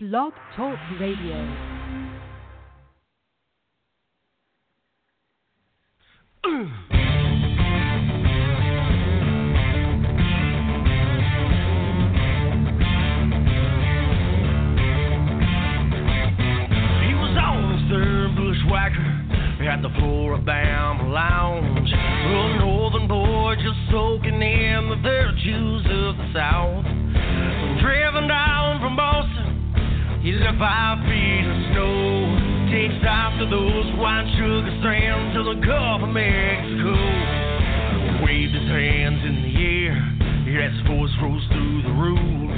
Blog Talk Radio. He was always their bushwhacker at the Floribama Lounge. A northern boy just soaking in the virtues of the South. Driven down from Boston, he left 5 feet of snow. Takes after those white sugar strands to the Gulf of Mexico. Waved his hands in the air, as his voice rose through the roof,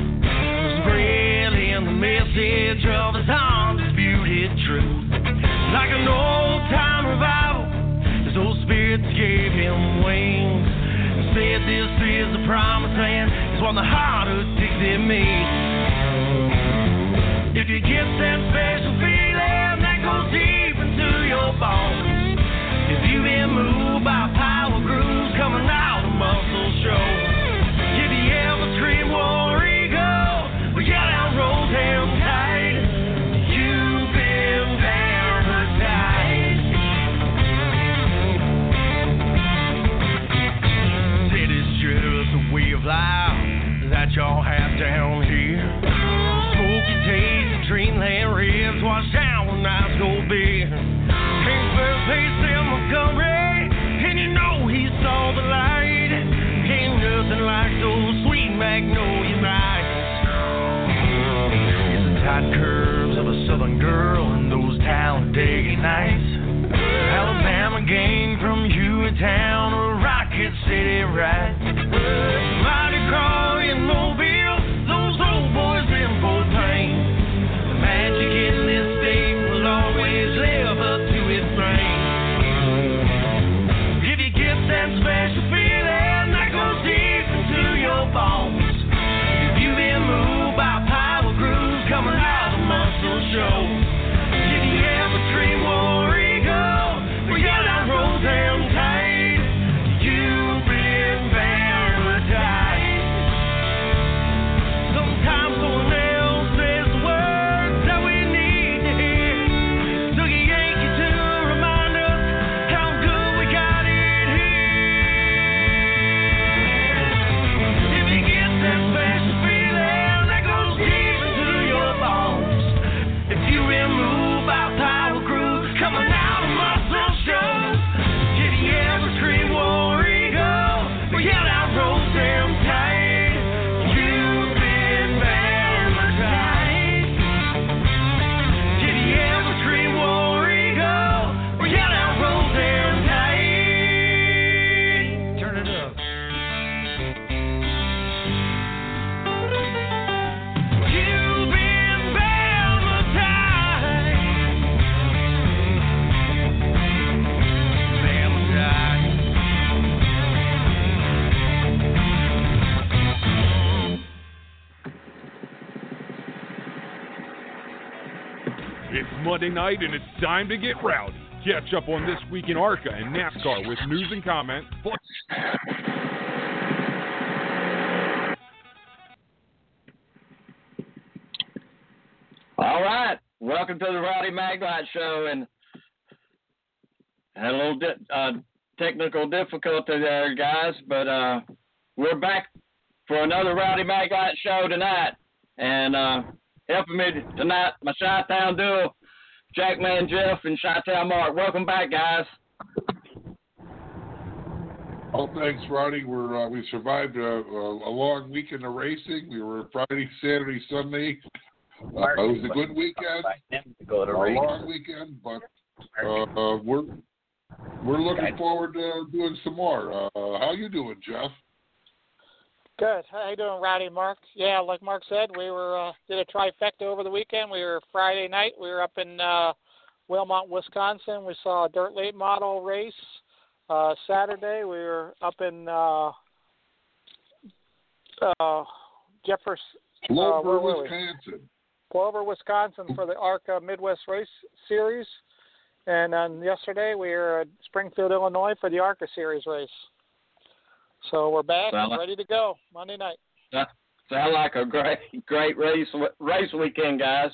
spreading the message of his undisputed truth. Like an old-time revival, his old spirits gave him wings. He said this is the promised land, it's what the heart of Dixie means. If you get that special feeling that goes deep into your bones, if you've been moved by power grooves coming out of Muscle Shoals, if you ever scream war eagle, we got our roads held tight. You've been paradise. It is just a way of life that y'all have down here. Dreamland ribs washed down with nice gold beer. Came first place in Montgomery, and you know he saw the light. Ain't nothing like those sweet magnolia nights. It's the tight curves of a southern girl and those Talladega nights. Alabama gang from Hueytown or Rocket City, right? Mighty Craw in Mobile, those old boys in both lanes. Magic in this state will always live up to its name. If you get that special feeling that goes deep into your bones, if you've been moved by power grooves coming out of Muscle Shoals, if you have a dream war eagle, we got our roads held tight. You've been paradise. Sometimes someone else Monday night, and it's time to get rowdy. Catch up on This Week in ARCA and NASCAR with news and comments. All right. Welcome to the Rowdy McGlight Show. And had a little technical difficulty there, guys, but we're back for another Rowdy McGlight Show tonight. And helping me tonight, my Shy Town Duo, Jackman Jeff and Chi-Town Mark. Welcome back, guys. Oh, thanks, Rowdy. We survived a long weekend of racing. We were Friday, Saturday, Sunday. It was a good weekend. Long weekend, but we're looking forward to doing some more. How you doing, Jeff? Good. How you doing, Rowdy, Mark? Yeah, like Mark said, we did a trifecta over the weekend. We were Friday night. We were up in Wilmot, Wisconsin. We saw a Dirt Late Model race. Saturday, we were up in Jeffers, Clover, Wisconsin for the ARCA Midwest Race Series. And then yesterday, we were at Springfield, Illinois for the ARCA Series race. So we're back and ready to go Monday night. Sound like a great race weekend, guys.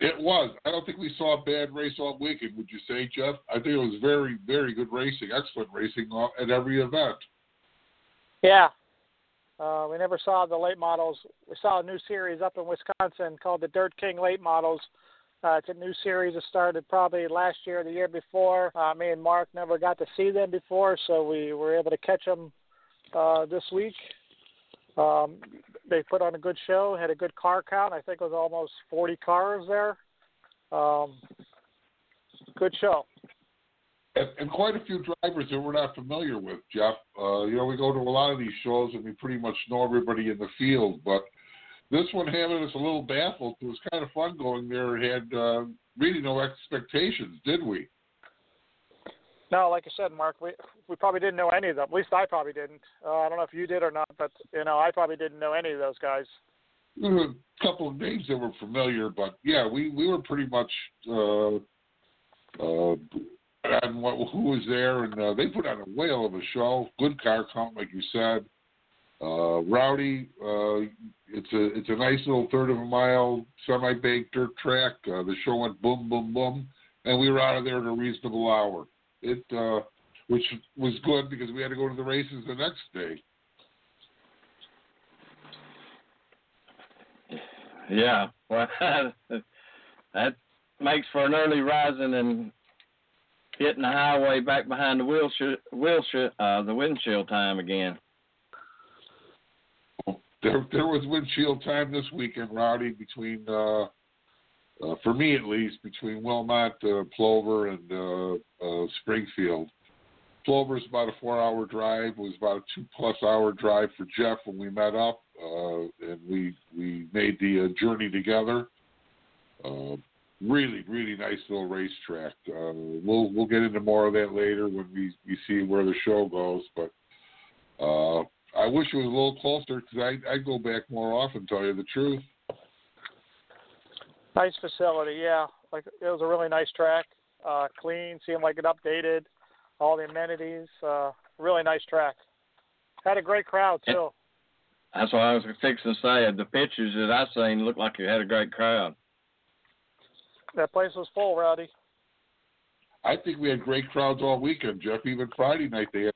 It was. I don't think we saw a bad race all weekend, would you say, Jeff? I think it was very, very good racing, excellent racing at every event. Yeah. We never saw the late models. We saw a new series up in Wisconsin called the Dirt King Late Models. It's a new series that started probably last year or the year before. Me and Mark never got to see them before, so we were able to catch them this week. They put on a good show, had a good car count. I think it was almost 40 cars there. Good show. And quite a few drivers that we're not familiar with, Jeff. We go to a lot of these shows and we pretty much know everybody in the field. But this one had us a little baffled. It was kind of fun going there. It had really no expectations, did we? No, like I said, Mark, we probably didn't know any of them. At least I probably didn't. I don't know if you did or not, but, I probably didn't know any of those guys. There were a couple of names that were familiar, but, yeah, we were pretty much on who was there, and they put on a whale of a show. Good car count, like you said. Rowdy, it's a nice little 1/3 of a mile semi-baked dirt track. The show went boom, boom, boom, and we were out of there in a reasonable hour. Which was good because we had to go to the races the next day. Yeah, well, that makes for an early rising and hitting the highway back behind the the windshield time again. There was windshield time this weekend, Rowdy, between for me at least, between Wilmot, Clover, and Springfield. Clover's about a 4-hour drive. It was about a 2+ hour drive for Jeff when we met up, and we made the journey together. Really, really nice little racetrack. We'll get into more of that later when we see where the show goes. But I wish it was a little closer because I'd go back more often, tell you the truth. Nice facility, yeah. It was a really nice track. Clean, seemed like it updated. All the amenities. Really nice track. Had a great crowd, too. That's what I was fixing to say. The pictures that I seen looked like it had a great crowd. That place was full, Rowdy. I think we had great crowds all weekend, Jeff. Even Friday night, they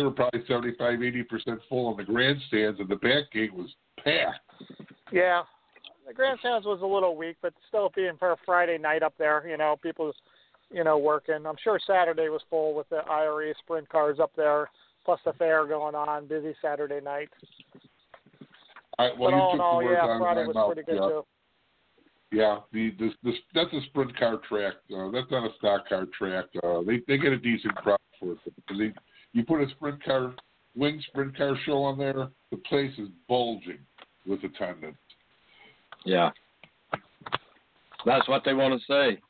were probably 75-80% full on the grandstands, and the back gate was packed. Yeah. The grandstands was a little weak, but still being for a Friday night up there, people, working. I'm sure Saturday was full with the IRE sprint cars up there, plus the fair going on, busy Saturday night. All right, well, but all in all, yeah, Friday was pretty good, too. Yeah, that's a sprint car track. That's not a stock car track. They get a decent crowd for it. You put a sprint car show on there, the place is bulging with attendance. Yeah. That's what they want to say.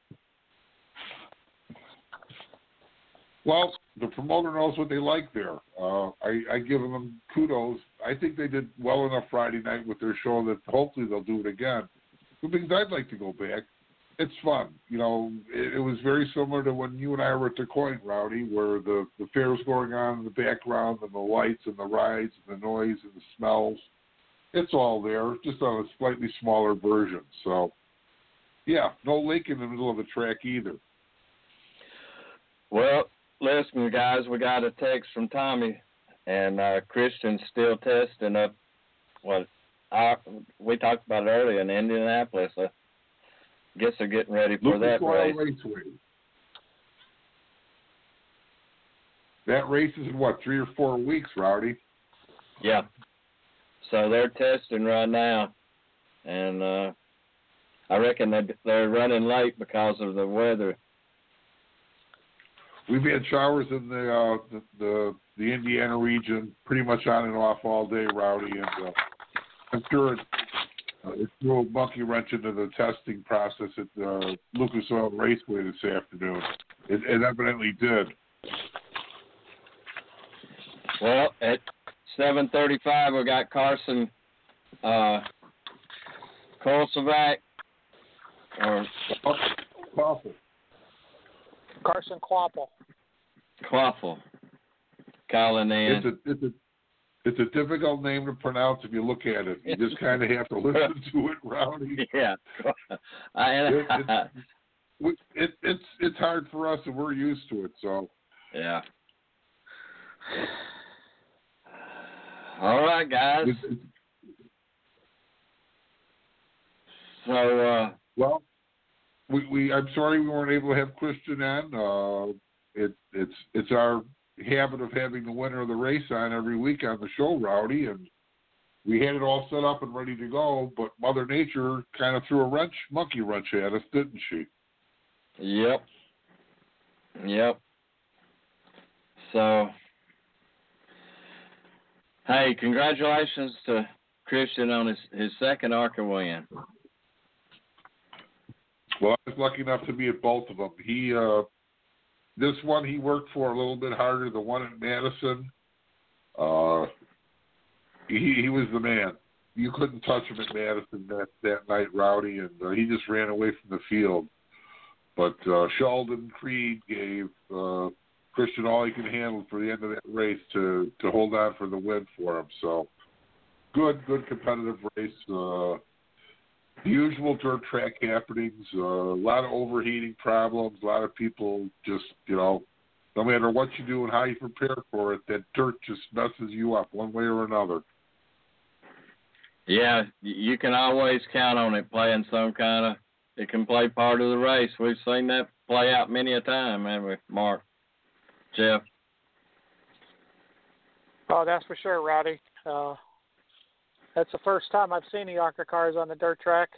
Well, the promoter knows what they like there. I give them kudos. I think they did well enough Friday night with their show that hopefully they'll do it again. Because I'd like to go back. It's fun. It was very similar to when you and I were at Dequoin, Rowdy, where the fair was going on in the background and the lights and the rides and the noise and the smells. It's all there, just on a slightly smaller version. So, yeah, no lake in the middle of the track either. Well, listen, guys, we got a text from Tommy, and Christian's still testing up what we talked about earlier in Indianapolis. I guess they're getting ready for Lucas Oil Raceway. That race is in, 3 or 4 weeks, Rowdy? Yeah. So they're testing right now, and I reckon they're running late because of the weather. We've had showers in the Indiana region pretty much on and off all day, Rowdy, and I'm sure it threw a monkey wrench into the testing process at Lucas Oil Raceway this afternoon. It evidently did. Well, 7:35, we got Carson Koffel. Carson Koffel. Colin Ann. It's a difficult name to pronounce if you look at it. You just kind of have to listen to it, Rowdy. Yeah. It's hard for us, and we're used to it. So. Yeah. All right, guys. So. Well, I'm sorry we weren't able to have Christian on. It's our habit of having the winner of the race on every week on the show, Rowdy, and we had it all set up and ready to go, but Mother Nature kind of threw a monkey wrench at us, didn't she? Yep. So, hey, congratulations to Christian on his second ARCA win. Well, I was lucky enough to be at both of them. This one he worked for a little bit harder. The one at Madison, he was the man. You couldn't touch him at Madison that night, Rowdy, and he just ran away from the field. But Sheldon Creed gave Christian all he could handle for the end of that race to hold on for the win for him. So good competitive race. The usual dirt track happenings, a lot of overheating problems, a lot of people just, no matter what you do and how you prepare for it, that dirt just messes you up one way or another. Yeah, you can always count on it playing it can play part of the race. We've seen that play out many a time, haven't we, Mark? Jeff? Oh, that's for sure, Rowdy. That's the first time I've seen the ARCA cars on the dirt track.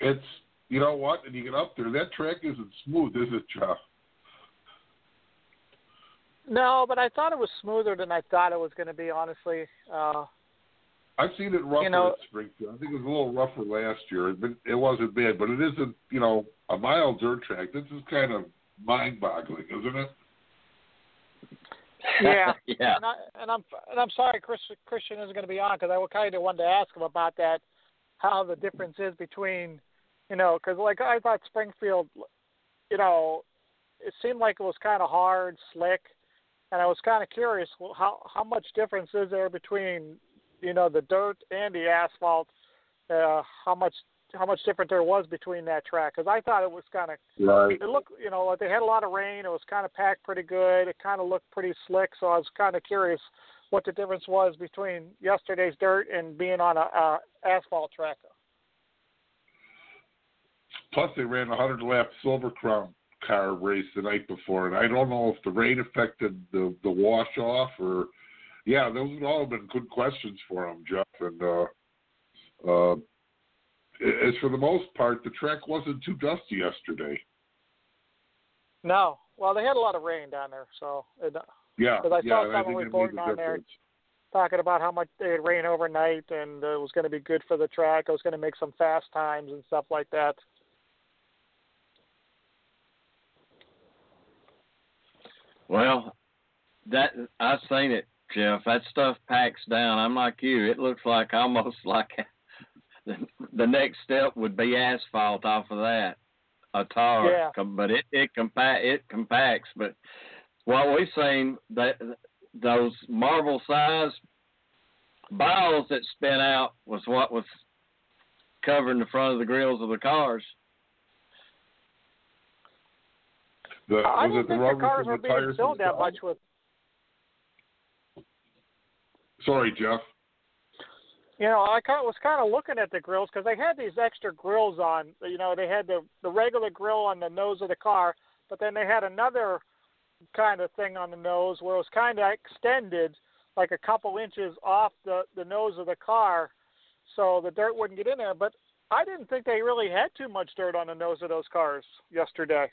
It's, you know what? When you get up there, that track isn't smooth, is it, Jeff? No, but I thought it was smoother than I thought it was going to be, honestly. I've seen it rougher at Springfield. I think it was a little rougher last year. It wasn't bad, but it isn't, a mild dirt track. This is kind of mind-boggling, isn't it? Yeah, yeah. And I'm sorry, Christian isn't going to be on because I kind of wanted to ask him about that, how the difference is between, because like I thought Springfield, it seemed like it was kind of hard, slick, and I was kind of curious how much difference is there between, the dirt and the asphalt, how much different there was between that track, because I thought it was kind of It looked, like they had a lot of rain. It was kind of packed pretty good. It kind of looked pretty slick. So I was kind of curious what the difference was between yesterday's dirt and being on a asphalt track. Plus, they ran a 100-lap Silver Crown car race the night before, and I don't know if the rain affected the wash off or, those would all have been good questions for them, Jeff, and. As for the most part, the track wasn't too dusty yesterday. No. Well, they had a lot of rain down there, so. Because I saw someone reporting on there talking about how much it had rained overnight and it was going to be good for the track. It was going to make some fast times and stuff like that. Well, I've seen it, Jeff. That stuff packs down. I'm like you. It looks like almost like the next step would be asphalt off of that, a tar. Yeah. But it compacts. But what we've seen, those marble-sized balls that spin out was what was covering the front of the grills of the cars. I didn't think the cars were being filled that much with. Sorry, Jeff. I was kind of looking at the grills because they had these extra grills on. They had the regular grill on the nose of the car, but then they had another kind of thing on the nose where it was kind of extended like a couple inches off the nose of the car so the dirt wouldn't get in there. But I didn't think they really had too much dirt on the nose of those cars yesterday.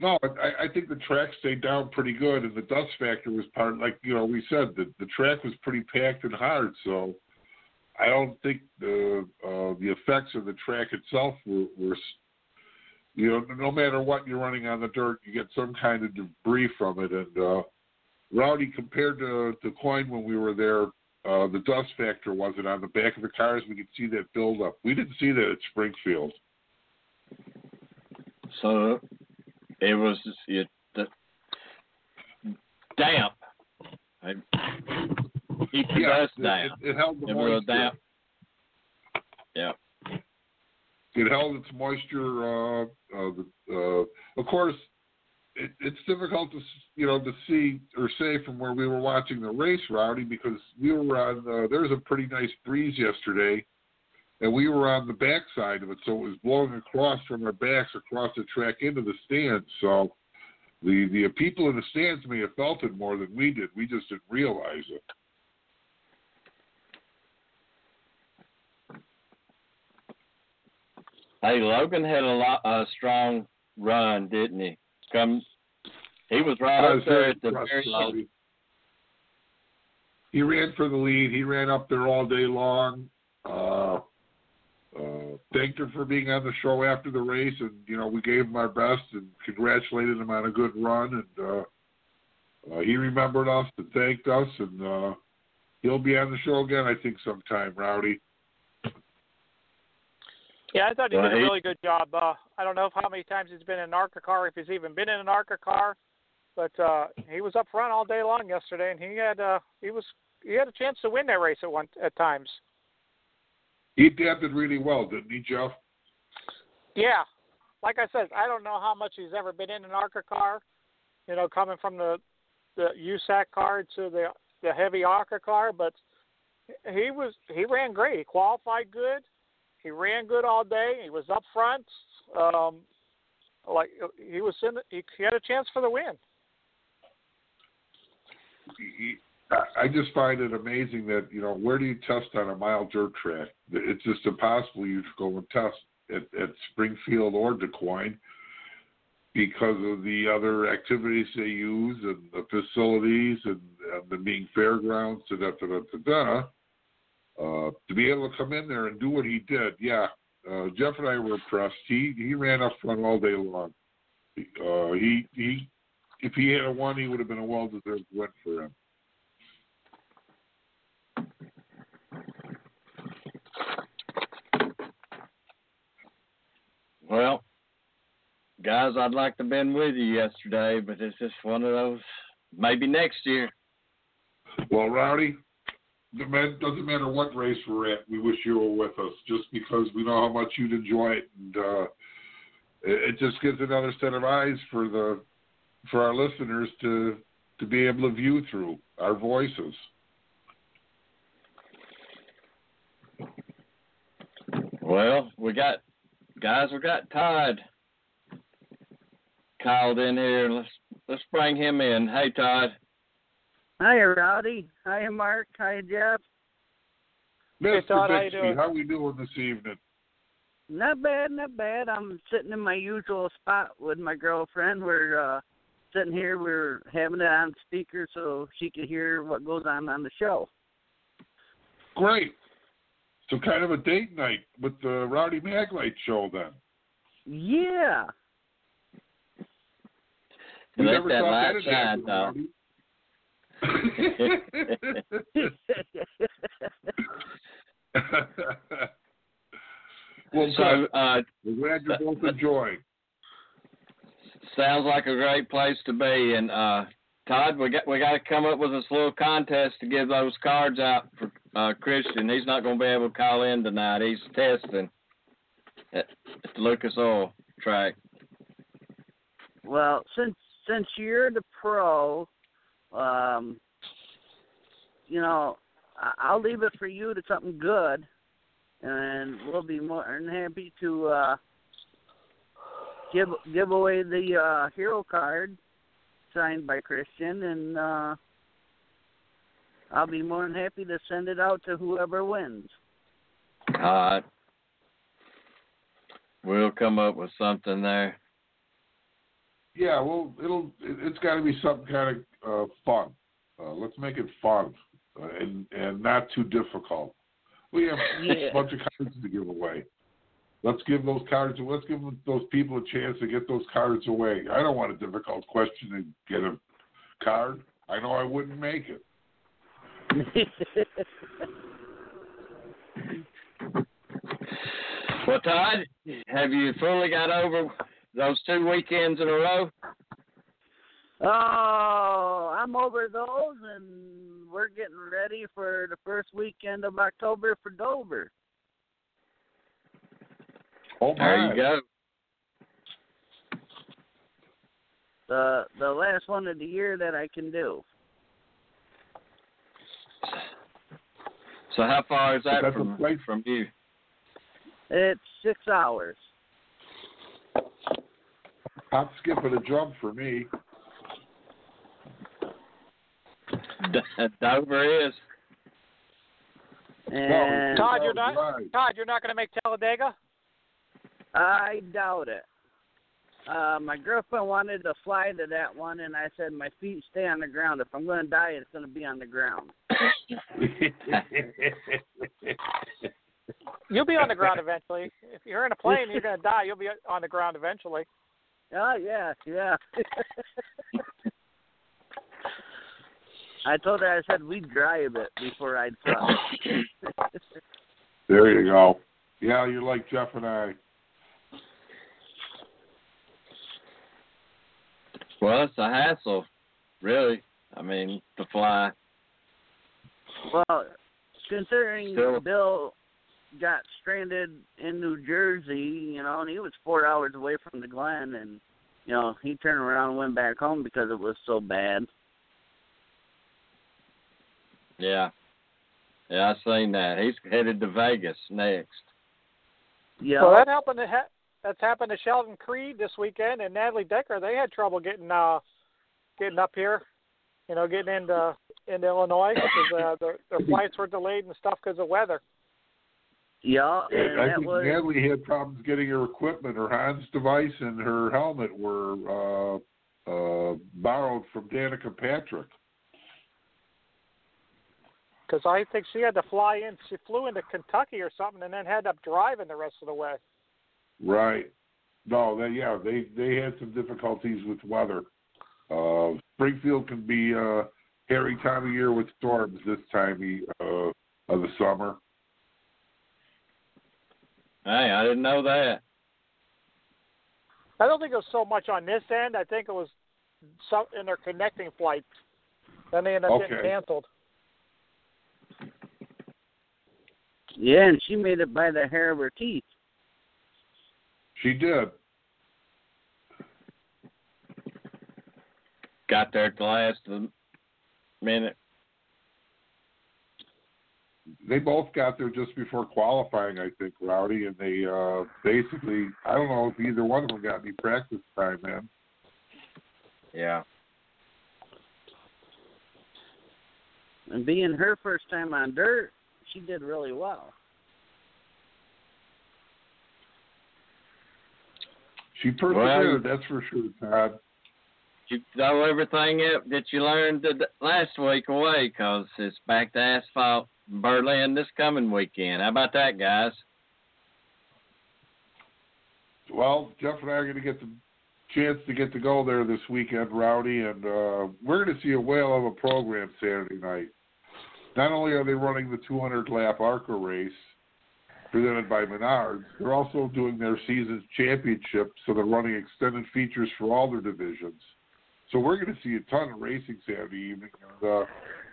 No, I think the track stayed down pretty good, and the dust factor was part, like, we said, the track was pretty packed and hard, so I don't think the effects of the track itself were no matter what you're running on the dirt, you get some kind of debris from it, and Rowdy, compared to Dequoin when we were there, the dust factor wasn't on the back of the cars. We could see that buildup. We didn't see that at Springfield. So it was damp. He possessed damp. It held the moisture. Damp. Yeah. It held its moisture. Of course, it's difficult to to see or say from where we were watching the race, Rowdy, because we were on. There was a pretty nice breeze yesterday, and we were on the backside of it, so it was blowing across from our backs across the track into the stands. So the people in the stands may have felt it more than we did. We just didn't realize it. Hey, Logan had a strong run, didn't he? He was right up there at the very end. He ran for the lead. He ran up there all day long. Thanked him for being on the show after the race, and we gave him our best and congratulated him on a good run. And he remembered us and thanked us, and he'll be on the show again, I think, sometime, Rowdy. Yeah, I thought he did a really good job. I don't know how many times he's been in an ARCA car, if he's even been in an ARCA car, but he was up front all day long yesterday, and he had a chance to win that race at times. He dabbed it really well, didn't he, Jeff? Yeah, like I said, I don't know how much he's ever been in an ARCA car. Coming from the USAC car to the heavy ARCA car, but he ran great. He qualified good. He ran good all day. He was up front. He had a chance for the win. I just find it amazing that where do you test on a mile dirt track? It's just impossible you to go and test at Springfield or Dequoin because of the other activities they use and the facilities and them being fairgrounds. To be able to come in there and do what he did, Jeff and I were impressed. He ran up front all day long. He if he had won, he would have been a well-deserved win for him. Well, guys, I'd like to have been with you yesterday, but it's just one of those. Maybe next year. Well, Rowdy, it doesn't matter what race we're at, we wish you were with us just because we know how much you'd enjoy it. And it just gives another set of eyes for our listeners to be able to view through our voices. Well, we got Todd called in here. Let's bring him in. Hey, Todd. Hi, Rowdy. Hi, Mark. Hi, Jeff. Mr. Bixby, how are we doing this evening? Not bad, not bad. I'm sitting in my usual spot with my girlfriend. We're sitting here. We're having it on speaker so she can hear what goes on the show. Great. So kind of a date night with the Rowdy McGlight Show then. Yeah. We never thought that had happened. Well, so, we're glad you both enjoyed. Sounds like a great place to be. And Todd, we got to come up with this little contest to give those cards out for Christian. He's not going to be able to call in tonight. He's testing at the Lucas Oil track. Well, since you're the pro. I'll leave it for you to something good, and we'll be more than happy to give away the hero card signed by Christian, and I'll be more than happy to send it out to whoever wins. We'll come up with something there. Yeah, well, it's got to be some kind of fun. Let's make it fun and not too difficult. We have a bunch of cards to give away. Let's give those cards. Let's give those people a chance to get those cards away. I don't want a difficult question to get a card. I know I wouldn't make it. Well, Todd, have you fully got over Those 2 weekends in a row? Oh, I'm over those, and we're getting ready for the first weekend of October for Dover. Oh, there you go. The last one of the year that I can do. So how far is that from you? It's 6 hours. I'm skipping a jump for me. Dover is. And Todd, you're not going to make Talladega? I doubt it. My girlfriend wanted to fly to that one, and I said, my feet stay on the ground. If I'm going to die, it's going to be on the ground. You'll be on the ground eventually. If you're in a plane, you're going to die. You'll be on the ground eventually. Oh, yeah. I told her, I said, we'd drive it before I'd fly. There you go. Yeah, you're like Jeff and I. Well, it's a hassle, really. I mean, to fly. Well, considering Bill got stranded in New Jersey, and he was 4 hours away from the Glen, and, he turned around and went back home because it was so bad. Yeah. Yeah, I seen that. He's headed to Vegas next. Yeah. Well, that happened to That's happened to Sheldon Creed this weekend, and Natalie Decker. They had trouble getting up here, getting into Illinois because their flights were delayed and stuff because of weather. Yeah, and I think Natalie had problems getting her equipment. Her Hans device and her helmet were borrowed from Danica Patrick. Because I think she had to fly in. She flew into Kentucky or something, and then ended up driving the rest of the way. Right. No, they had some difficulties with weather. Springfield can be a hairy time of year with storms this time of the summer. Hey, I didn't know that. I don't think it was so much on this end. I think it was in their connecting flight. Then they ended up getting canceled. Yeah, and she made it by the hair of her teeth. She did. Got there at the last minute. They both got there just before qualifying, I think, Rowdy, and they basically, I don't know if either one of them got any practice time in. Yeah. And being her first time on dirt, she did really well. She persevered, that's for sure, Todd. You throw everything up that you learned last week away because it's back to asphalt Berlin this coming weekend. How about that, guys? Well, Jeff and I are going to get the chance to get to go there this weekend, Rowdy, and we're going to see a whale of a program Saturday night. Not only are they running the 200-lap ARCA race, presented by Menards, they're also doing their season's championship, so they're running extended features for all their divisions. So we're going to see a ton of racing Saturday evening. And,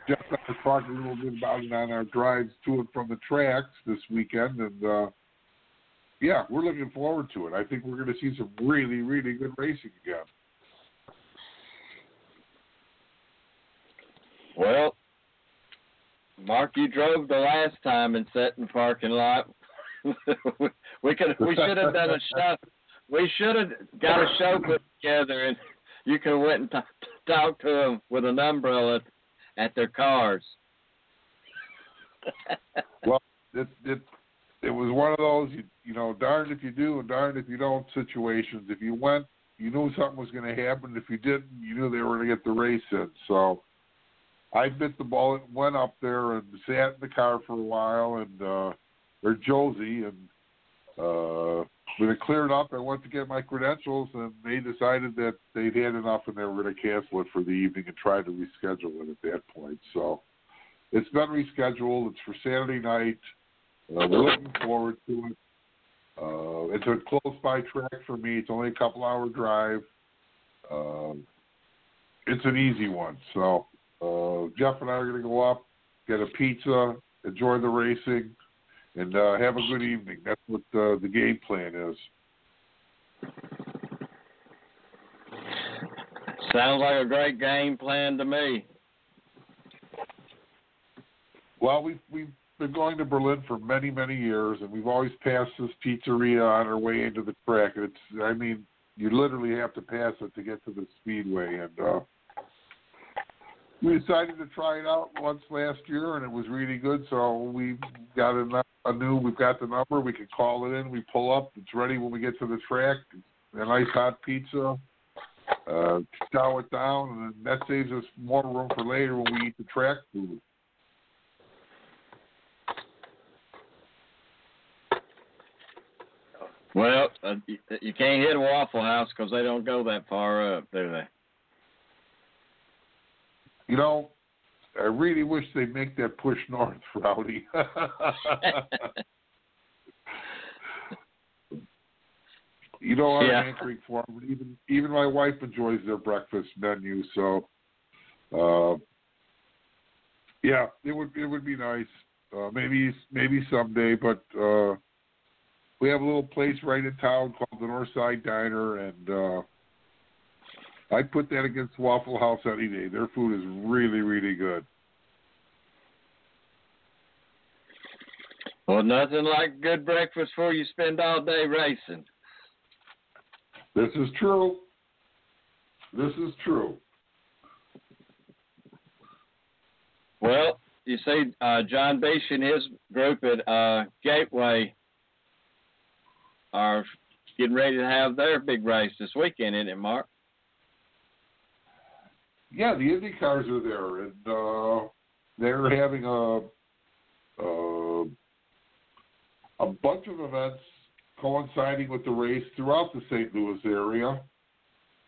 Jeff and I were talking a little bit about it on our drives to and from the tracks this weekend, and we're looking forward to it. I think we're going to see some really, really good racing again. Well, Mark, you drove the last time and sat in the parking lot. We should have done a show. We should have got a show put together, and you could have went and talked to them with an umbrella at their cars. Well, it was one of those, darned if you do and darned if you don't situations. If you went, you knew something was going to happen. If you didn't, you knew they were going to get the race in. So I bit the bullet, went up there, and sat in the car for a while, and when it cleared up, I went to get my credentials, and they decided that they'd had enough, and they were going to cancel it for the evening and try to reschedule it at that point. So it's been rescheduled. It's for Saturday night. We're looking forward to it. It's a close-by track for me. It's only a couple-hour drive. It's an easy one. So Jeff and I are going to go up, get a pizza, enjoy the racing, and have a good evening. That's what the game plan is. Sounds like a great game plan to me. Well, we've been going to Berlin for many, many years, and we've always passed this pizzeria on our way into the track. And it's, I mean, you literally have to pass it to get to the speedway. And we decided to try it out once last year, and it was really good. So we got we've got the number. We can call it in. We pull up. It's ready when we get to the track. A nice hot pizza. Chow it down, and that saves us more room for later when we eat the track food. Well, you can't hit Waffle House because they don't go that far up, do they? You know, I really wish they'd make that push north, Rowdy. You know, I'm anchoring for them. Even my wife enjoys their breakfast menu, so it would be nice. Maybe someday, but we have a little place right in town called the Northside Diner, and I'd put that against Waffle House any day. Their food is really, really good. Well, nothing like good breakfast before you spend all day racing. This is true. Well, you see, John Beach and his group at Gateway are getting ready to have their big race this weekend, isn't it, Mark? Yeah, the IndyCars are there, and they're having a bunch of events coinciding with the race throughout the St. Louis area,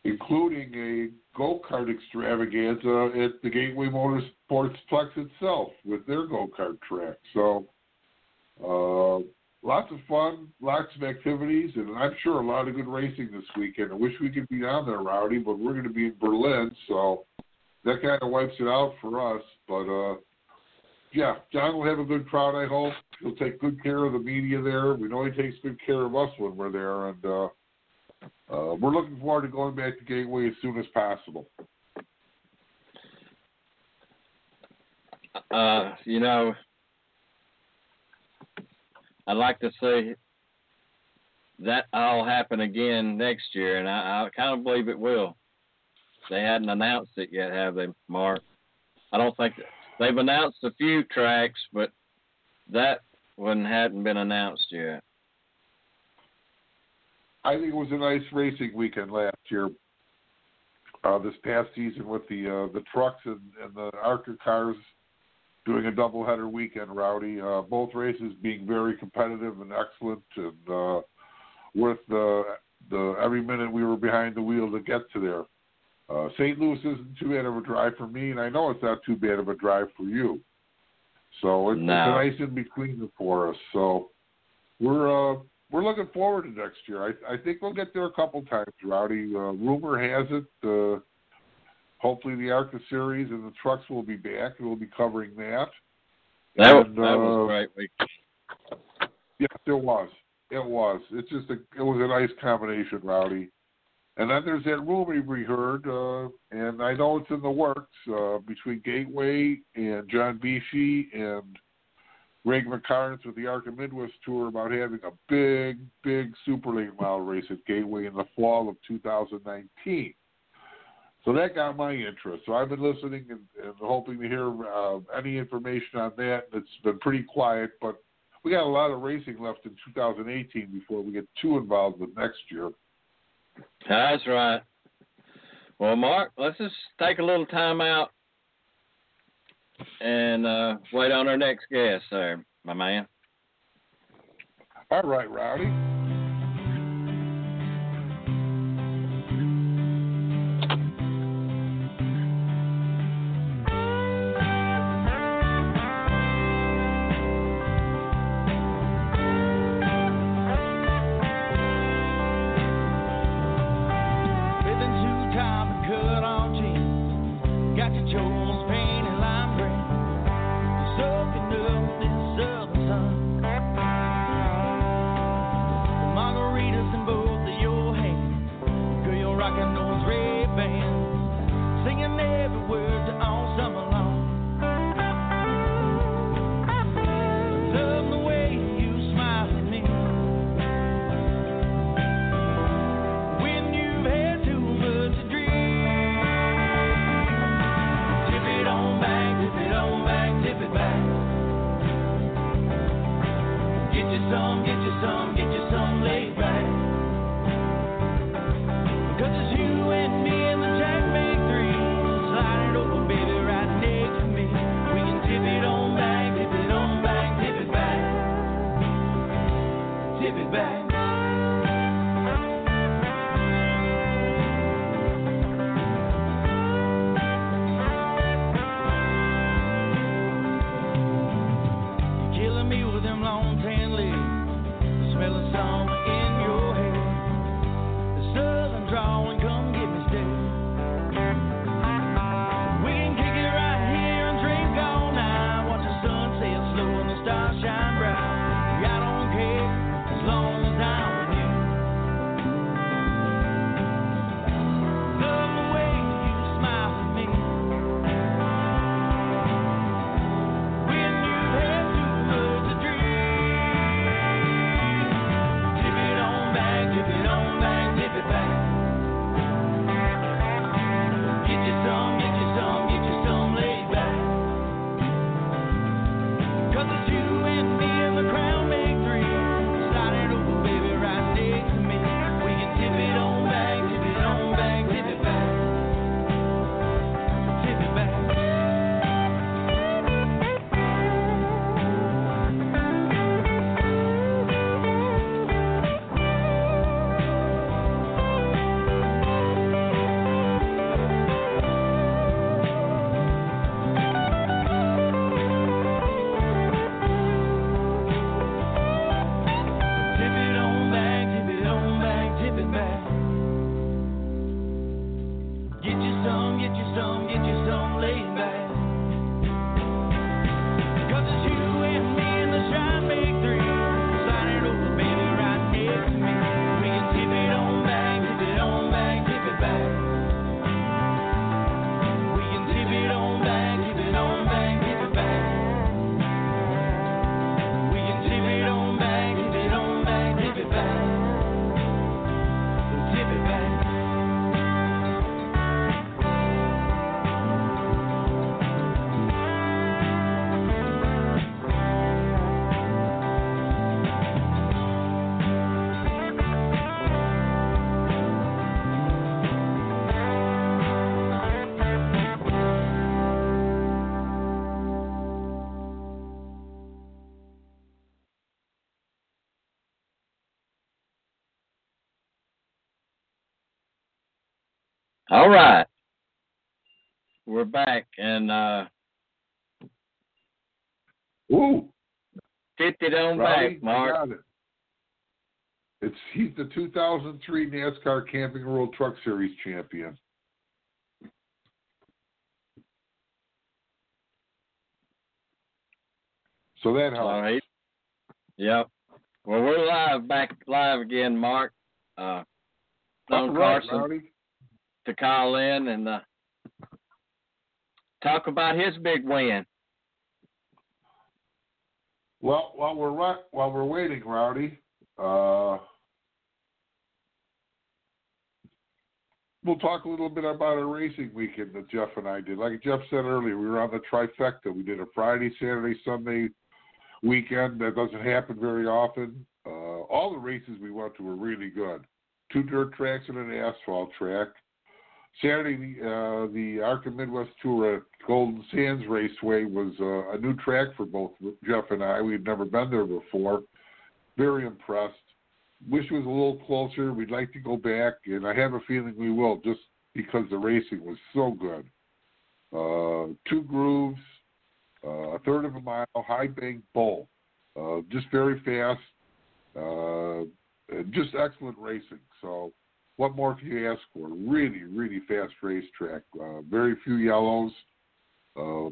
including a go-kart extravaganza at the Gateway Motorsports Plex itself with their go-kart track. So lots of fun, lots of activities, and I'm sure a lot of good racing this weekend. I wish we could be down there, Rowdy, but we're going to be in Berlin, so that kind of wipes it out for us. But, yeah, John will have a good crowd, I hope. He'll take good care of the media there. We know he takes good care of us when we're there, and we're looking forward to going back to Gateway as soon as possible. You know, I'd like to see that all happen again next year, and I kind of believe it will. They hadn't announced it yet, have they, Mark? I don't think they've announced a few tracks, but that one hadn't been announced yet. I think it was a nice racing weekend last year. This past season with the trucks and the ARCA cars doing a doubleheader weekend, Rowdy. Both races being very competitive and excellent, and worth the every minute we were behind the wheel to get to there. St. Louis isn't too bad of a drive for me, and I know it's not too bad of a drive for you. So it's a nice in between for us. So we're looking forward to next year. I think we'll get there a couple times, Rowdy. Rumor has it, hopefully the ARCA series and the trucks will be back. We'll be covering that. That was a great weekend. Yes, it was. It's just it was a nice combination, Rowdy. And then there's that rumor we heard, and I know it's in the works, between Gateway and John Beach and Greg McCarns with the ARCA Midwest Tour about having a big, big Super Late Model race at Gateway in the fall of 2019. So that got my interest. So I've been listening and hoping to hear any information on that. It's been pretty quiet, but we got a lot of racing left in 2018 before we get too involved with next year. That's right. Well, Mark, let's just take a little time out and wait on our next guest there, my man. All right, Rowdy. get you some laid back. Cause it's you and me and the Shine Big Three. Slide it over, baby, right next to me. We can tip it on back, tip it back. We can tip it on back, tip it back. We can tip it on back, tip it back. Tip it back. All right, we're back, and tipped it on Rowdy back, Mark. He's the 2003 NASCAR Camping World Truck Series champion. So that helps. All right. Yep. Well, we're back live again, Mark. Don Carson. Rowdy. To call in and talk about his big win. Well, while we're waiting, Rowdy, we'll talk a little bit about our racing weekend that Jeff and I did. Like Jeff said earlier, we were on the trifecta. We did a Friday, Saturday, Sunday weekend. That doesn't happen very often. All the races we went to were really good. 2 dirt tracks and an asphalt track. Saturday, the ARCA Midwest Tour at Golden Sands Raceway was a new track for both Jeff and I. We'd never been there before. Very impressed. Wish it was a little closer. We'd like to go back, and I have a feeling we will just because the racing was so good. 2 grooves, a third of a mile, high bank bowl. Just very fast. Just excellent racing. So what more can you ask for? Really, really fast racetrack. Very few yellows. The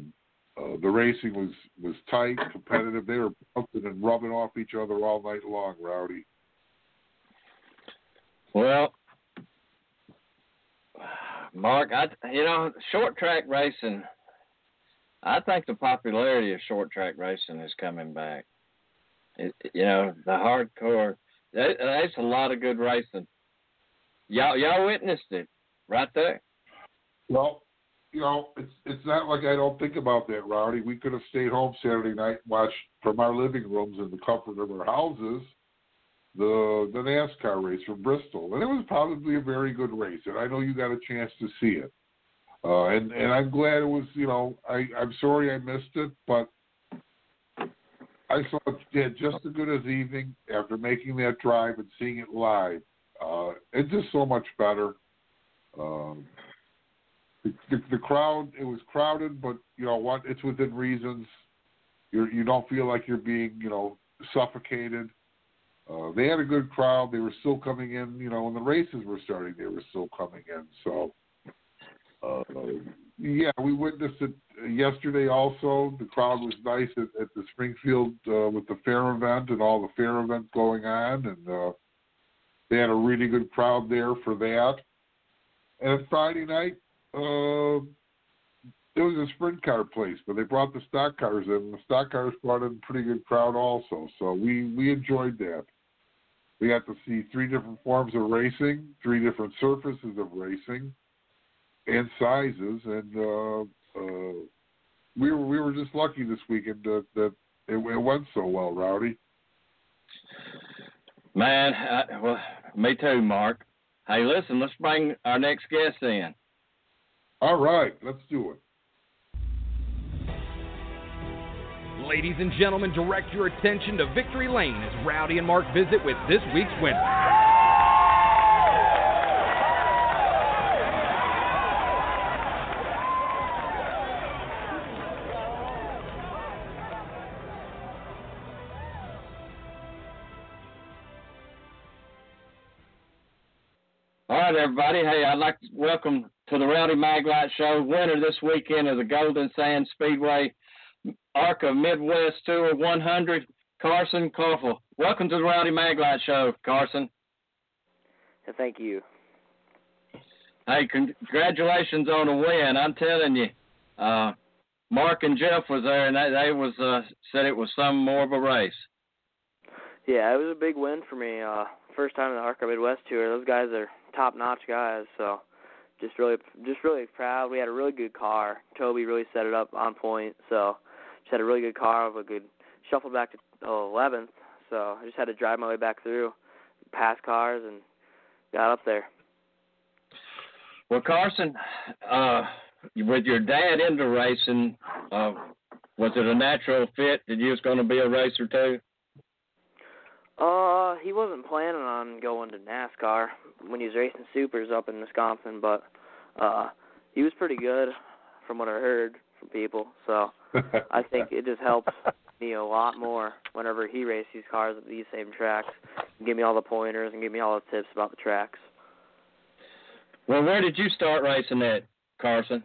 racing was tight, competitive. They were bouncing and rubbing off each other all night long, Rowdy. Well, Mark, short track racing, I think the popularity of short track racing is coming back. The hardcore, that's a lot of good racing. Y'all witnessed it right there. Well, it's not like I don't think about that, Rowdy. We could have stayed home Saturday night and watched from our living rooms in the comfort of our houses the NASCAR race from Bristol. And it was probably a very good race, and I know you got a chance to see it. And I'm glad it was, I'm sorry I missed it, but I saw it just as good as evening after making that drive and seeing it live. It's just so much better. The crowd, it was crowded, but you know what? It's within reasons. You don't feel like you're being, suffocated. They had a good crowd. They were still coming in, when the races were starting, they were still coming in. So, we witnessed it yesterday also. The crowd was nice at the Springfield with the fair event and all the fair event going on. And, they had a really good crowd there for that. And Friday night, it was a sprint car place, but they brought the stock cars in. And the stock cars brought in a pretty good crowd also. So we enjoyed that. We got to see 3 different forms of racing, 3 different surfaces of racing, and sizes. And we were just lucky this weekend that it went so well, Rowdy. Man, me too, Mark. Hey, listen, let's bring our next guest in. All right, let's do it. Ladies and gentlemen, direct your attention to Victory Lane as Rowdy and Mark visit with this week's winner. All right, everybody. Hey, I'd like to welcome to the Rowdy McGlight Show. Winner this weekend of the Golden Sands Speedway ARCA Midwest Tour 100, Carson Koffel. Welcome to the Rowdy McGlight Show, Carson. Thank you. Hey, congratulations on the win. I'm telling you, Mark and Jeff was there, and they was said it was some more of a race. Yeah, it was a big win for me. First time in the ARCA Midwest Tour. Those guys are top-notch guys, so just really proud. We had a really good car. Toby really set it up on point, so just had a really good car. I shuffled back to 11th, so I just had to drive my way back through, past cars, and got up there. Well, Carson, with your dad into racing, was it a natural fit that you was going to be a racer too? He wasn't planning on going to NASCAR when he was racing supers up in Wisconsin, but he was pretty good from what I heard from people. So I think it just helps me a lot more whenever he raced these cars at these same tracks, and give me all the pointers and give me all the tips about the tracks. Well, where did you start racing at, Carson?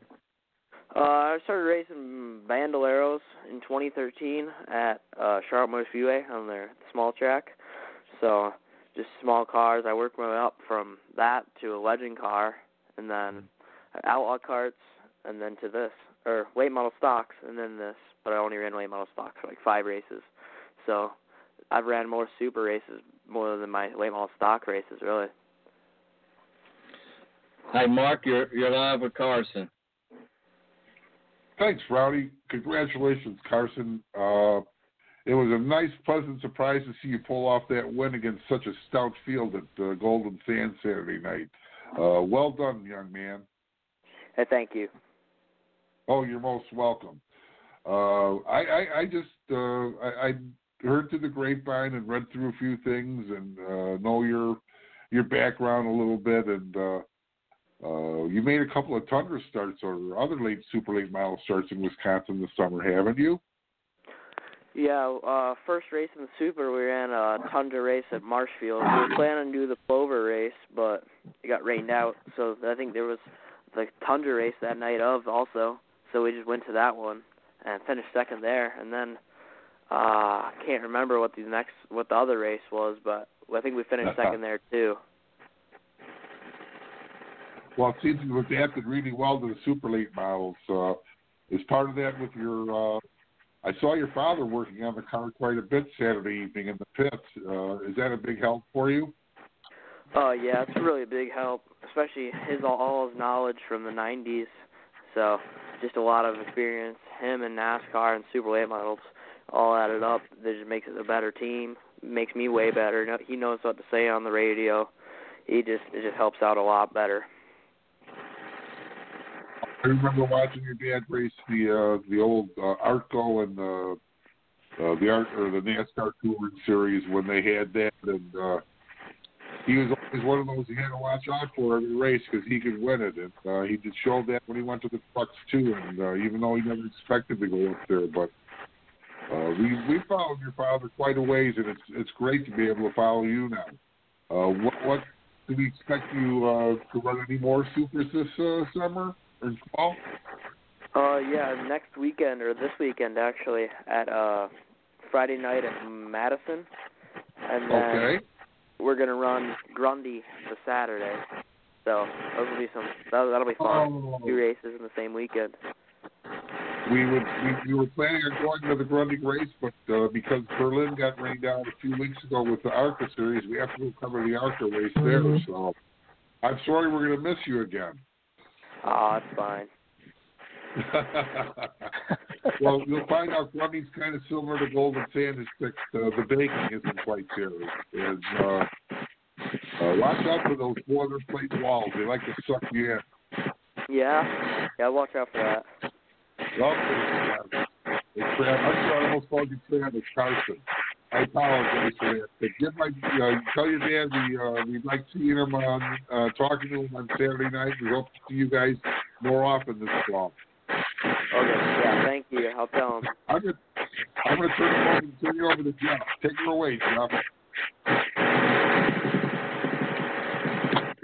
I started racing Bandoleros in 2013 at Charlotte Motor Speedway on their small track. So just small cars. I worked my way up from that to a legend car, and then outlaw carts, and then to this, or late model stocks, and then this. But I only ran late model stocks for like 5 races. So I've ran more super races more than my late model stock races, really. Hey, Mark, you're live with Carson. Thanks, Rowdy. Congratulations, Carson. It was a nice, pleasant surprise to see you pull off that win against such a stout field at Golden Sands Saturday night. Well done, young man. Hey, thank you. Oh, you're most welcome. I heard through the grapevine and read through a few things and know your background a little bit, and you made a couple of Tundra starts or other super late model starts in Wisconsin this summer, haven't you? Yeah, first race in the super, we ran a Tundra race at Marshfield. We were planning to do the Clover race, but it got rained out, so I think there was the Tundra race that night of also, so we just went to that one and finished second there, and then I can't remember what the other race was, but I think we finished second there too. Well, it seems you adapted really well to the super late models. Is part of that with your I saw your father working on the car quite a bit Saturday evening in the pits. Is that a big help for you? Yeah, it's really a big help, especially all his knowledge from the 90s. So just a lot of experience. Him and NASCAR and super late models all added up. That just makes it a better team, makes me way better. He knows what to say on the radio. It just helps out a lot better. I remember watching your dad race the old ARTCO and the NASCAR Touring Series when they had that, and he was always one of those you had to watch out for every race because he could win it, and he did show that when he went to the trucks too, and even though he never expected to go up there, but we followed your father quite a ways, and it's great to be able to follow you now. What do we expect you to run any more supers this summer? Yeah, next weekend or this weekend actually at Friday night at Madison, and then we're gonna run Grundy the Saturday. So those will be that'll be fun. 2 races in the same weekend. We were planning on going to the Grundy race, but because Berlin got rained out a few weeks ago with the ARCA series, we have to go cover the ARCA race there. So I'm sorry we're gonna miss you again. Oh, it's fine. Well, you'll find out Grundy's kind of similar to Golden Sand is fixed. The baking isn't quite there. And watch out for those boilerplate walls. They like to suck you in. Yeah, watch out for that. Okay. I almost called you Travis Carson. I apologize for that. But tell your dad we'd like seeing him on talking to him on Saturday night. We hope to see you guys more often this fall. Okay, yeah, thank you. I'll tell him. I'm gonna turn you over to Jeff. Take her away, Jeff.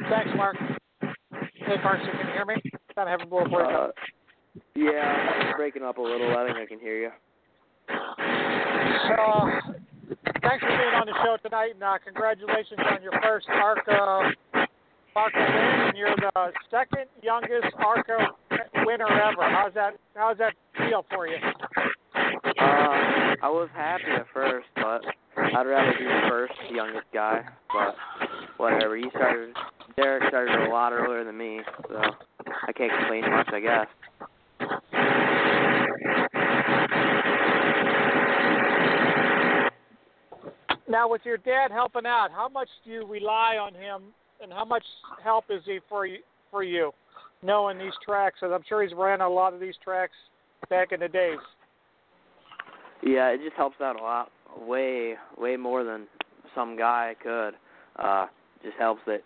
Thanks, Mark. Hey, Carson, can you hear me? Kind of having a little break up. Yeah, it's breaking up a little. I think I can hear you. Thanks for being on the show tonight, and congratulations on your first ARCA win, and you're the second youngest ARCA winner ever. How's that feel for you? I was happy at first, but I'd rather be the first youngest guy. But whatever, Derek started a lot earlier than me, so I can't complain much, I guess. Now, with your dad helping out, how much do you rely on him, and how much help is he for you, knowing these tracks? Because I'm sure he's ran a lot of these tracks back in the days. Yeah, it just helps out a lot, way more than some guy could. Just helps that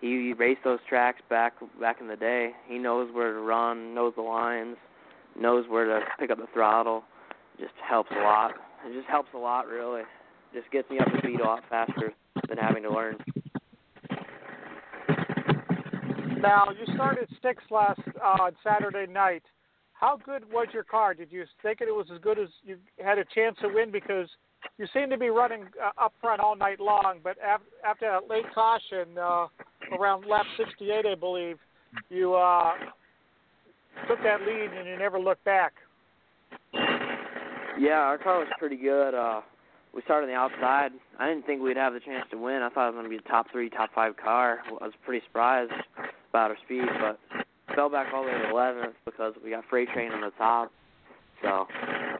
he raced those tracks back in the day. He knows where to run, knows the lines, knows where to pick up the throttle. Just helps a lot. It just helps a lot, really. Just gets me up to speed a lot faster than having to learn. Now, you started sixth last on Saturday night. How good was your car? Did you think it was as good as you had a chance to win? Because you seemed to be running up front all night long, but after that late caution, around lap 68, I believe, you took that lead and you never looked back. Yeah, our car was pretty good. We started on the outside. I didn't think we'd have the chance to win. I thought it was going to be a top three, top five car. I was pretty surprised about our speed, but fell back all the way to 11th because we got freight train on the top. So,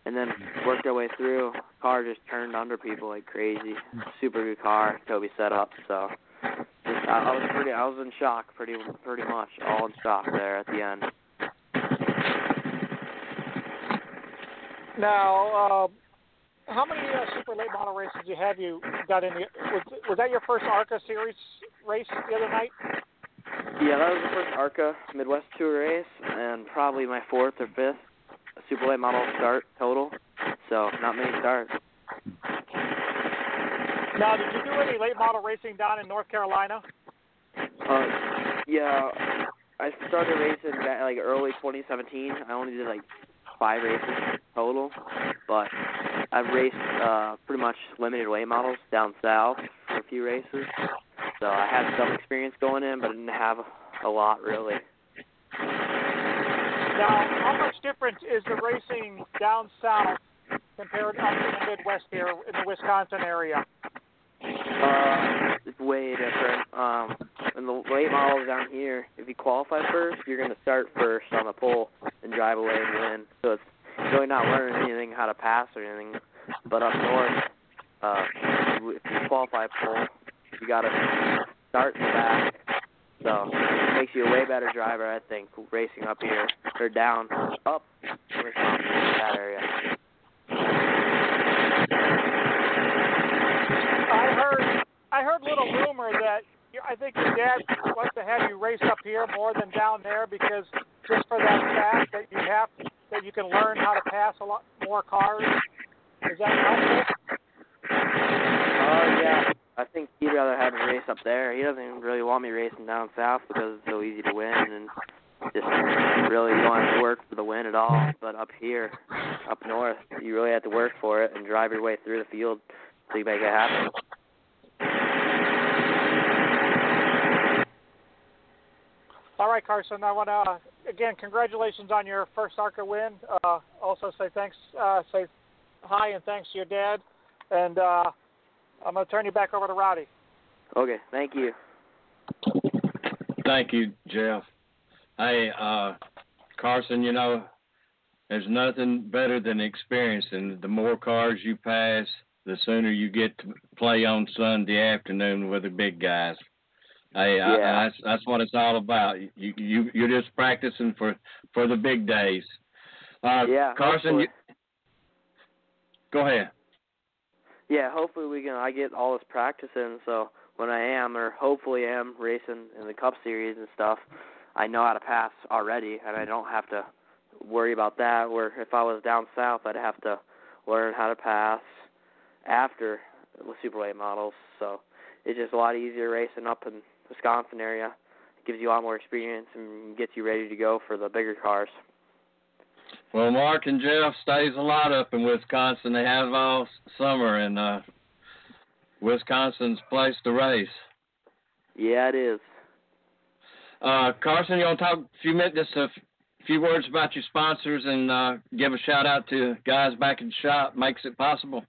and then worked our way through. Car just turned under people like crazy. Super good car Toby set up. So just, I was in shock pretty much, all in shock there at the end. Now, how many super late model races you got in? Was that your first ARCA series race the other night? Yeah, that was the first ARCA Midwest Tour race, and probably my fourth or fifth super late model start total. So not many starts. Now, did you do any late model racing down in North Carolina? Yeah, I started racing back, like early 2017. I only did like 5 races total, but I've raced pretty much limited late models down south for a few races, so I had some experience going in, but I didn't have a lot, really. Now, how much different is the racing down south compared up to the Midwest here in the Wisconsin area? It's way different. In the late models down here, if you qualify first, you're going to start first on the pole and drive away and win, so it's really not learning anything how to pass or anything. But up north, if you qualify pole, you got to start in the back. So it makes you a way better driver, I think, racing up here or down up in Wisconsin, that area. I heard a little rumor that I think your dad wants to have you race up here more than down there because just for that fact that you have to. That you can learn how to pass a lot more cars. Is that helpful? Yeah. I think he'd rather have a race up there. He doesn't even really want me racing down south because it's so easy to win and just really don't have to work for the win at all. But up here, up north, you really have to work for it and drive your way through the field so you make it happen. All right, Carson, I want to... Again, congratulations on your first ARCA win. Also say hi and thanks to your dad. And I'm going to turn you back over to Rowdy. Okay, thank you. Thank you, Jeff. Hey, Carson, you know, there's nothing better than experience. And the more cars you pass, the sooner you get to play on Sunday afternoon with the big guys. Hey, yeah. That's what it's all about. You're just practicing for the big days. Yeah, Carson, go ahead. Yeah, hopefully I get all this practice in, so when I am or hopefully am racing in the Cup Series and stuff, I know how to pass already, and I don't have to worry about that. Where if I was down south, I'd have to learn how to pass after with super late models. So it's just a lot easier racing up in Wisconsin area gives you a lot more experience and gets you ready to go for the bigger cars. Well, Mark and Jeff stays a lot up in Wisconsin. They have all summer, and Wisconsin's place to race. Yeah, it is. Carson, you want to talk a few minutes, just a few words about your sponsors, and give a shout-out to guys back in the shop, makes it possible?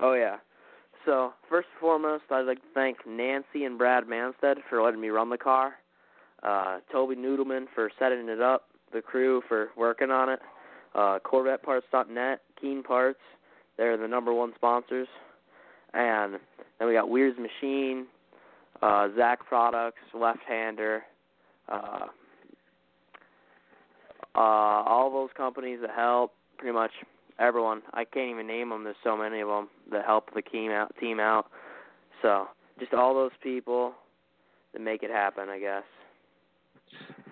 Oh, yeah. So, first and foremost, I'd like to thank Nancy and Brad Manstead for letting me run the car, Toby Noodleman for setting it up, the crew for working on it, CorvetteParts.net, Keen Parts, they're the #1 sponsors, and then we got Weir's Machine, Zach Products, Left Hander, all those companies that help pretty much everyone. I can't even name them. There's so many of them that help the team out. So just all those people that make it happen, I guess.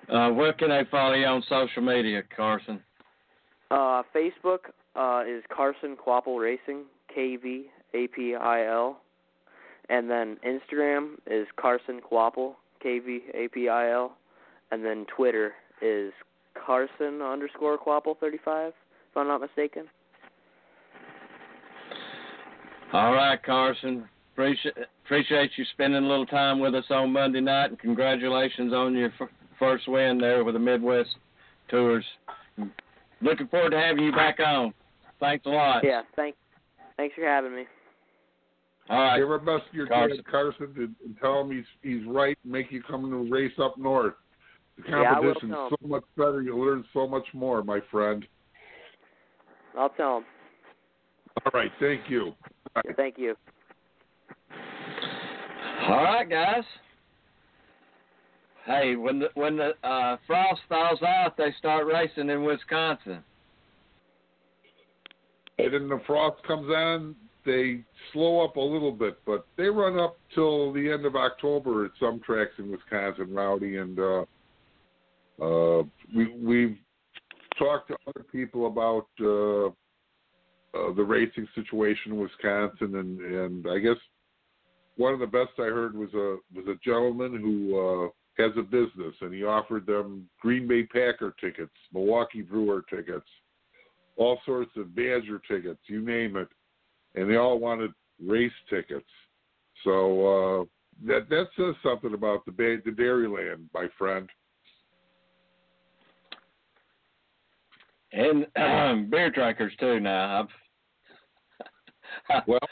Where can I follow you on social media, Carson? Facebook is Carson Koffel Racing, KVAPIL. And then Instagram is Carson Koffel, KVAPIL. And then Twitter is Carson _Koffel35, if I'm not mistaken. All right, Carson. Appreciate you spending a little time with us on Monday night, and congratulations on your first win there with the Midwest Tours. Looking forward to having you back on. Thanks a lot. Yeah, thanks for having me. All right. Give our best to your dad, Carson, and tell him he's right, and make you come to race up north. The competition's so much better. You'll learn so much more, my friend. I'll tell him. All right. Thank you. All right. Thank you. All right, guys. Hey, when the frost thaws out, they start racing in Wisconsin. And then the frost comes on, they slow up a little bit, but they run up till the end of October at some tracks in Wisconsin, Rowdy, and we've talked to other people about the racing situation in Wisconsin, and I guess one of the best I heard was a gentleman who has a business, and he offered them Green Bay Packer tickets, Milwaukee Brewer tickets, all sorts of Badger tickets, you name it. And they all wanted race tickets. So that says something about the Dairyland, my friend. And beer drinkers too. Now, I think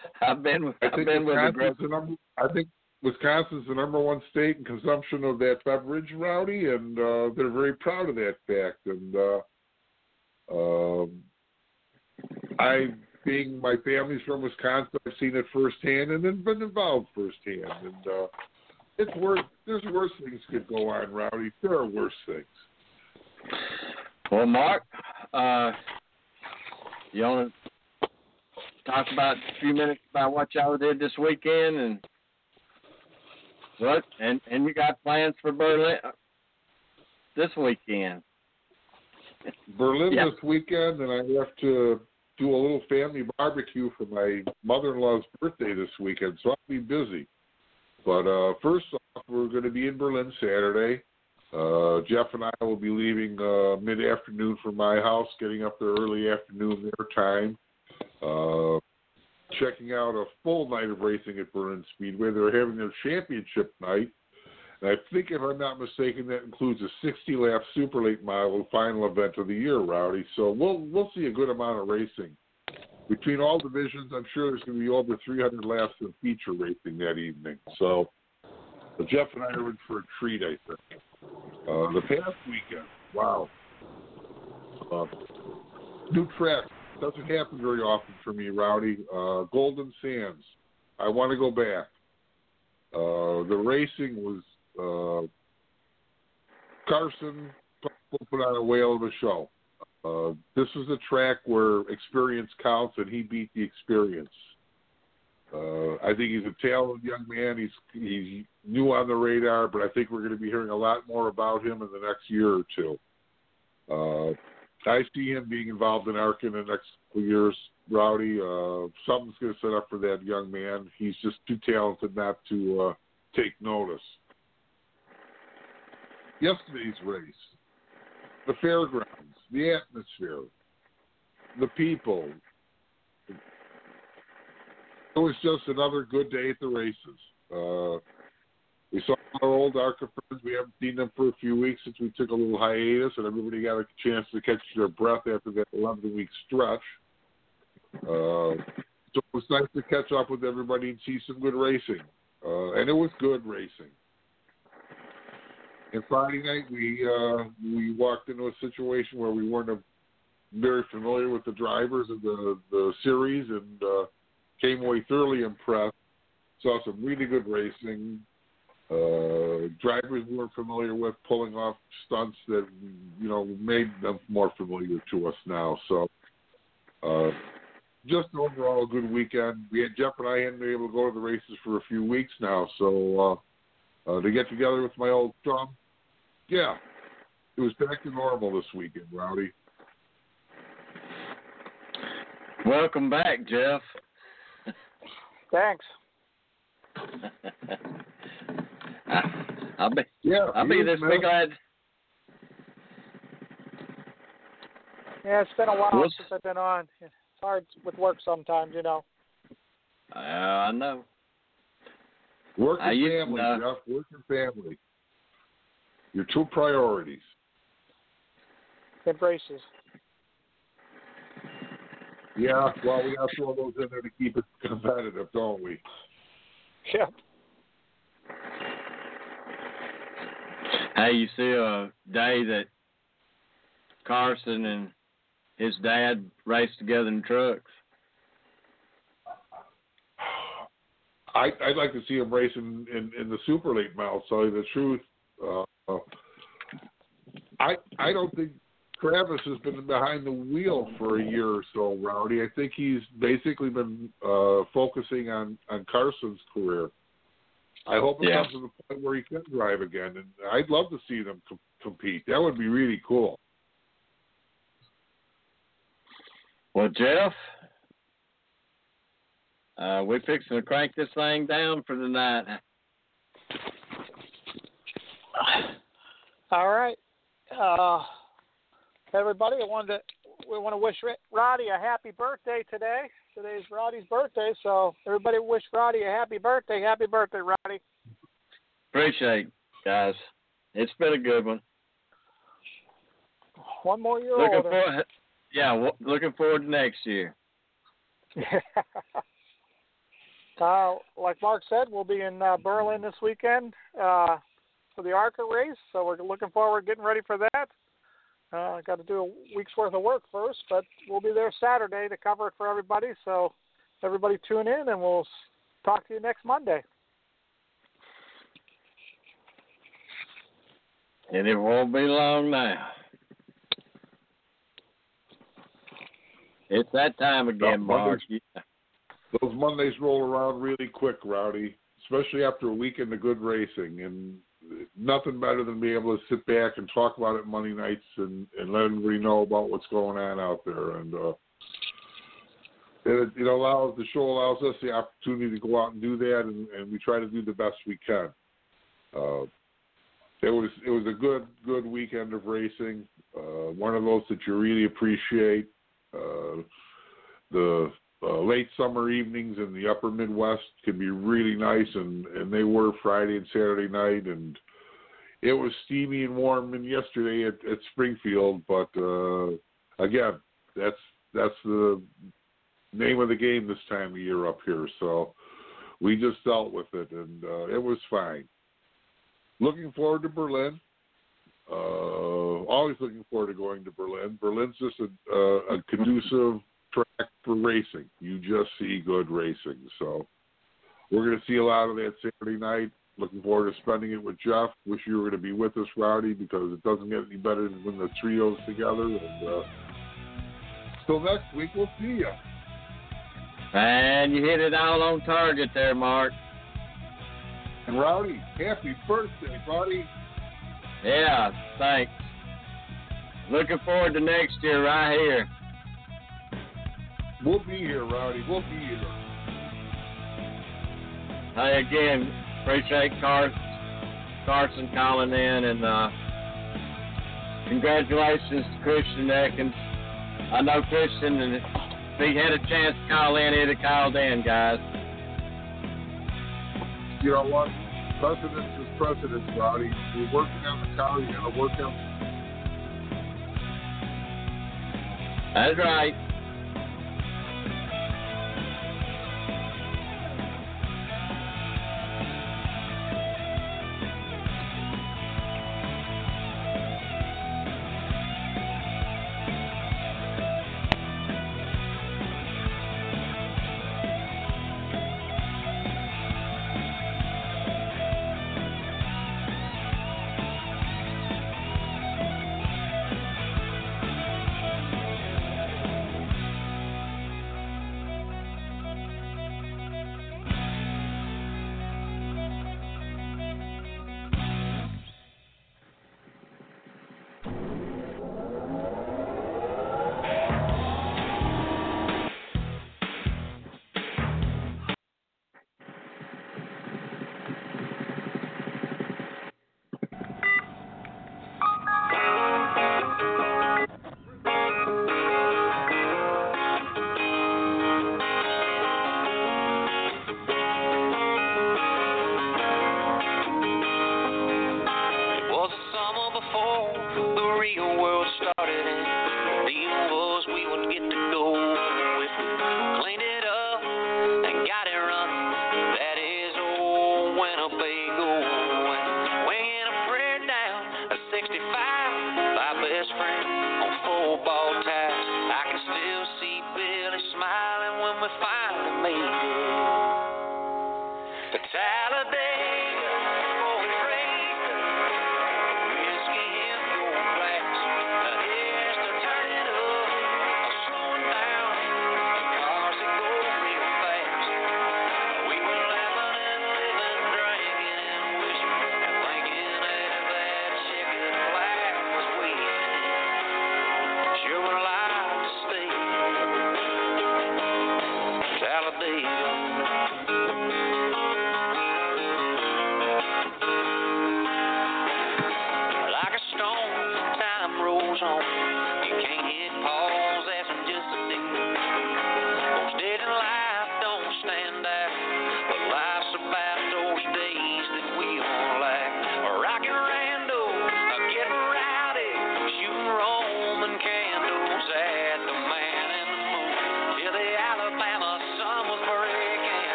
Wisconsin's the #1 state in consumption of that beverage, Rowdy, and they're very proud of that fact. And being my family's from Wisconsin, I've seen it firsthand and then been involved firsthand. And it's worse. There's worse things could go on, Rowdy. There are worse things. Well, Mark, you want to talk about a few minutes about what y'all did this weekend and what? And you got plans for Berlin this weekend? Berlin this weekend, and I have to do a little family barbecue for my mother-in-law's birthday this weekend, so I'll be busy. But first off, we're going to be in Berlin Saturday. Jeff and I will be leaving mid-afternoon from my house, getting up there early afternoon their time, checking out a full night of racing at Berlin Speedway. They're having their championship night, and I think, if I'm not mistaken, that includes a 60-lap super late model final event of the year, Rowdy. So we'll see a good amount of racing. Between all divisions, I'm sure there's going to be over 300 laps of feature racing that evening. So Jeff and I are in for a treat, I think. The past weekend, wow. New track. Doesn't happen very often for me, Rowdy. Golden Sands. I want to go back. The racing was Carson put on a whale of a show. This is a track where experience counts, and he beat the experience. I think he's a talented young man. He's new on the radar, but I think we're going to be hearing a lot more about him in the next year or two. I see him being involved in ARCA in the next couple years, Rowdy. Something's going to set up for that young man. He's just too talented not to take notice. yesterday's race, the fairgrounds, the atmosphere, the people. It was just another good day at the races. We saw our old ARCA friends. We haven't seen them for a few weeks since we took a little hiatus, and everybody got a chance to catch their breath after that 11-week stretch. So it was nice to catch up with everybody and see some good racing. And it was good racing. And Friday night, we walked into a situation where we weren't very familiar with the drivers of the series, and came away thoroughly impressed. Saw some really good racing. Drivers we weren't familiar with pulling off stunts that, you know, made them more familiar to us now. So just an overall good weekend. Jeff and I hadn't been able to go to the races for a few weeks now, so to get together with my old chum, yeah, it was back to normal this weekend, Rowdy. Welcome back, Jeff. Thanks. I'll be this big lad. Yeah, it's been a while since I've been on. It's hard with work sometimes, you know. I know. Work and family, Jeff. Work and family. Your two priorities. Embraces. Yeah, well, we got to throw those in there to keep it competitive, don't we? Yep. Hey, you see a day that Carson and his dad raced together in trucks? I'd like to see him race in the Super Late Models. Tell you the truth, I don't think Travis has been behind the wheel for a year or so, Rowdy. I think he's basically been focusing on Carson's career. I hope it comes to the point where he can drive again, and I'd love to see them compete. That would be really cool. Well, Jeff, we're fixing to crank this thing down for the night. All right. Everybody, we want to wish Rowdy a happy birthday today. Today's Rowdy's birthday, so everybody wish Rowdy a happy birthday. Happy birthday, Rowdy. Appreciate it, guys. It's been a good one. One more year older. Looking forward to next year. Like Mark said, we'll be in Berlin this weekend for the ARCA race, so we're looking forward to getting ready for that. Got to do a week's worth of work first, but we'll be there Saturday to cover it for everybody. So everybody tune in, and we'll talk to you next Monday. And it won't be long now. It's that time again, Mark. Those Mondays roll around really quick, Rowdy, especially after a weekend of good racing, and nothing better than being able to sit back and talk about it Monday nights and let everybody know about what's going on out there. And the show allows us the opportunity to go out and do that, and we try to do the best we can. It was a good weekend of racing, one of those that you really appreciate. The late summer evenings in the upper Midwest can be really nice, and they were Friday and Saturday night, and it was steamy and warm and yesterday at Springfield, but again, that's the name of the game this time of year up here, so we just dealt with it, and it was fine. Looking forward to Berlin. Always looking forward to going to Berlin. Berlin's just a conducive track for racing. You just see good racing. So we're going to see a lot of that Saturday night. Looking forward to spending it with Jeff. Wish you were going to be with us, Rowdy, because it doesn't get any better than when the trio's together. And till next week, we'll see you. And you hit it all on target there, Mark. And Rowdy, happy birthday, buddy. Yeah, thanks. Looking forward to next year right here. We'll be here, Rowdy. We'll be here. Hey, again, appreciate Carson calling in, and Congratulations to Christian Eckens. I know Christian, and if he had a chance to call in, he'd have called in, guys. You know what? Precedence is precedence, Rowdy. You're working on the car, you got to work on the... That's right.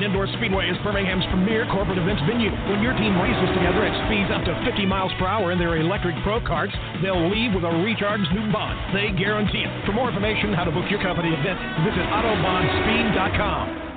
Indoor Speedway is Birmingham's premier corporate events venue. When your team races together at speeds up to 50 miles per hour in their electric pro karts, they'll leave with a recharged new bond. They guarantee it. For more information on how to book your company event, visit autobondspeed.com.